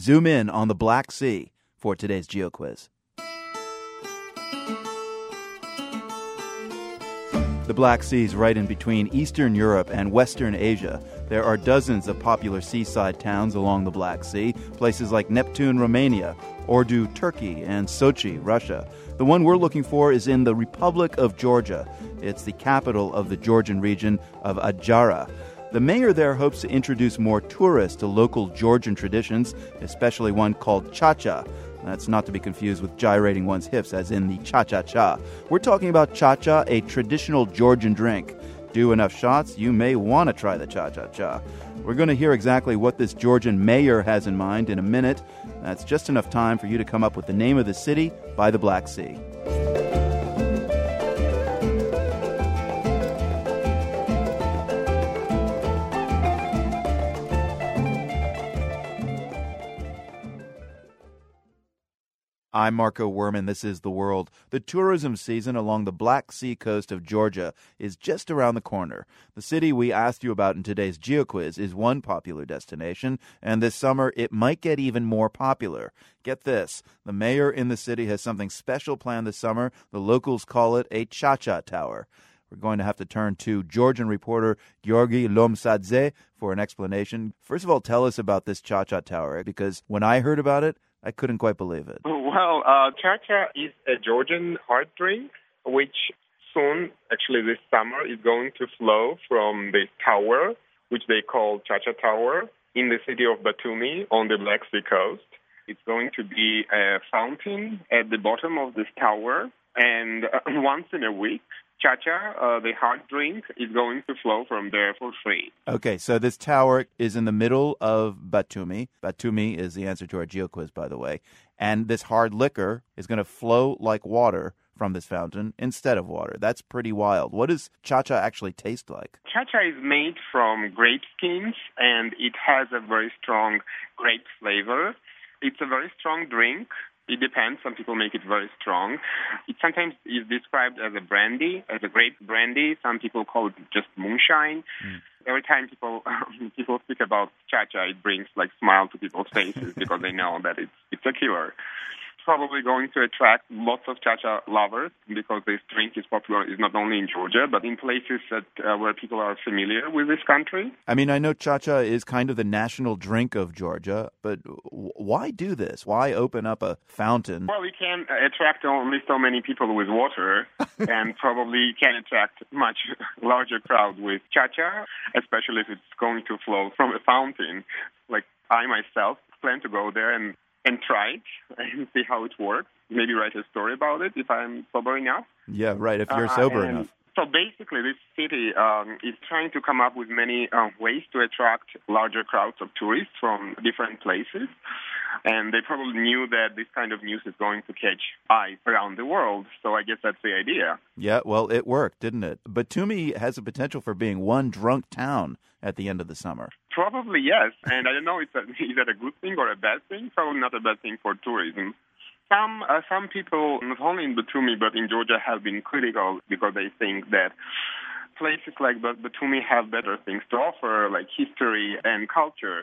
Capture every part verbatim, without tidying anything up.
Zoom in on the Black Sea for today's Geo Quiz. The Black Sea is right in between Eastern Europe and Western Asia. There are dozens of popular seaside towns along the Black Sea, places like Neptune, Romania, Ordu, Turkey, and Sochi, Russia. The one we're looking for is in the Republic of Georgia. It's the capital of the Georgian region of Adjara. The mayor there hopes to introduce more tourists to local Georgian traditions, especially one called Chacha. That's not to be confused with gyrating one's hips, as in the cha-cha-cha. We're talking about chacha, a traditional Georgian drink. Do enough shots, you may want to try the cha-cha-cha. We're going to hear exactly what this Georgian mayor has in mind in a minute. That's just enough time for you to come up with the name of the city by the Black Sea. I'm Marco Werman. This is The World. The tourism season along the Black Sea coast of Georgia is just around the corner. The city we asked you about in today's GeoQuiz is one popular destination, and this summer it might get even more popular. Get this, the mayor in the city has something special planned this summer. The locals call it a Chacha Tower. We're going to have to turn to Georgian reporter Giorgi Lomsadze for an explanation. First of all, tell us about this Chacha Tower, because when I heard about it, I couldn't quite believe it. Well, uh, Chacha is a Georgian hard drink, which soon, actually this summer, is going to flow from the tower, which they call Chacha Tower, in the city of Batumi on the Black Sea coast. It's going to be a fountain at the bottom of this tower, and uh, once in a week, Chacha, uh, the hard drink, is going to flow from there for free. Okay, so this tower is in the middle of Batumi. Batumi is the answer to our GeoQuiz, by the way. And this hard liquor is going to flow like water from this fountain instead of water. That's pretty wild. What does Chacha actually taste like? Chacha is made from grape skins, and it has a very strong grape flavor. It's a very strong drink. It depends. Some people make it very strong. It sometimes is described as a brandy, as a grape brandy. Some people call it just moonshine. Mm. Every time people people speak about Chacha, it brings like smile to people's faces because they know that it's it's a killer. Probably going to attract lots of Chacha lovers because this drink is popular is not only in Georgia, but in places that uh, where people are familiar with this country. I mean, I know Chacha is kind of the national drink of Georgia, but w- why do this? Why open up a fountain? Well, you can attract only so many people with water, and probably you can attract much larger crowd with Chacha, especially if it's going to flow from a fountain. Like, I myself plan to go there and and try it and see how it works. Maybe write a story about it if I'm sober enough. Yeah, right, if you're sober uh, enough. So basically, this city um, is trying to come up with many uh, ways to attract larger crowds of tourists from different places. And they probably knew that this kind of news is going to catch eyes around the world. So I guess that's the idea. Yeah, well, it worked, didn't it? Batumi has the potential for being one drunk town at the end of the summer. Probably, yes. And I don't know, is that, is that a good thing or a bad thing? Probably not a bad thing for tourism. Some uh, some people, not only in Batumi, but in Georgia, have been critical because they think that places like Batumi have better things to offer, like history and culture.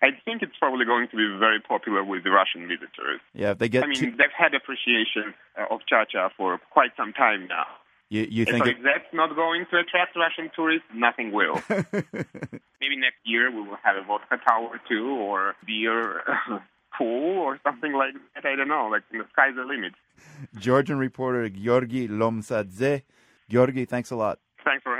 I think it's probably going to be very popular with the Russian visitors. Yeah, if they get. I mean, to... they've had appreciation of Chacha for quite some time now. You, you think so it... if that's not going to attract Russian tourists, nothing will. Maybe next year we will have a vodka tower too, or beer. Pool or something like that. I don't know. Like, the sky's the limit. Georgian reporter Giorgi Lomsadze. Giorgi, thanks a lot. Thanks for having me.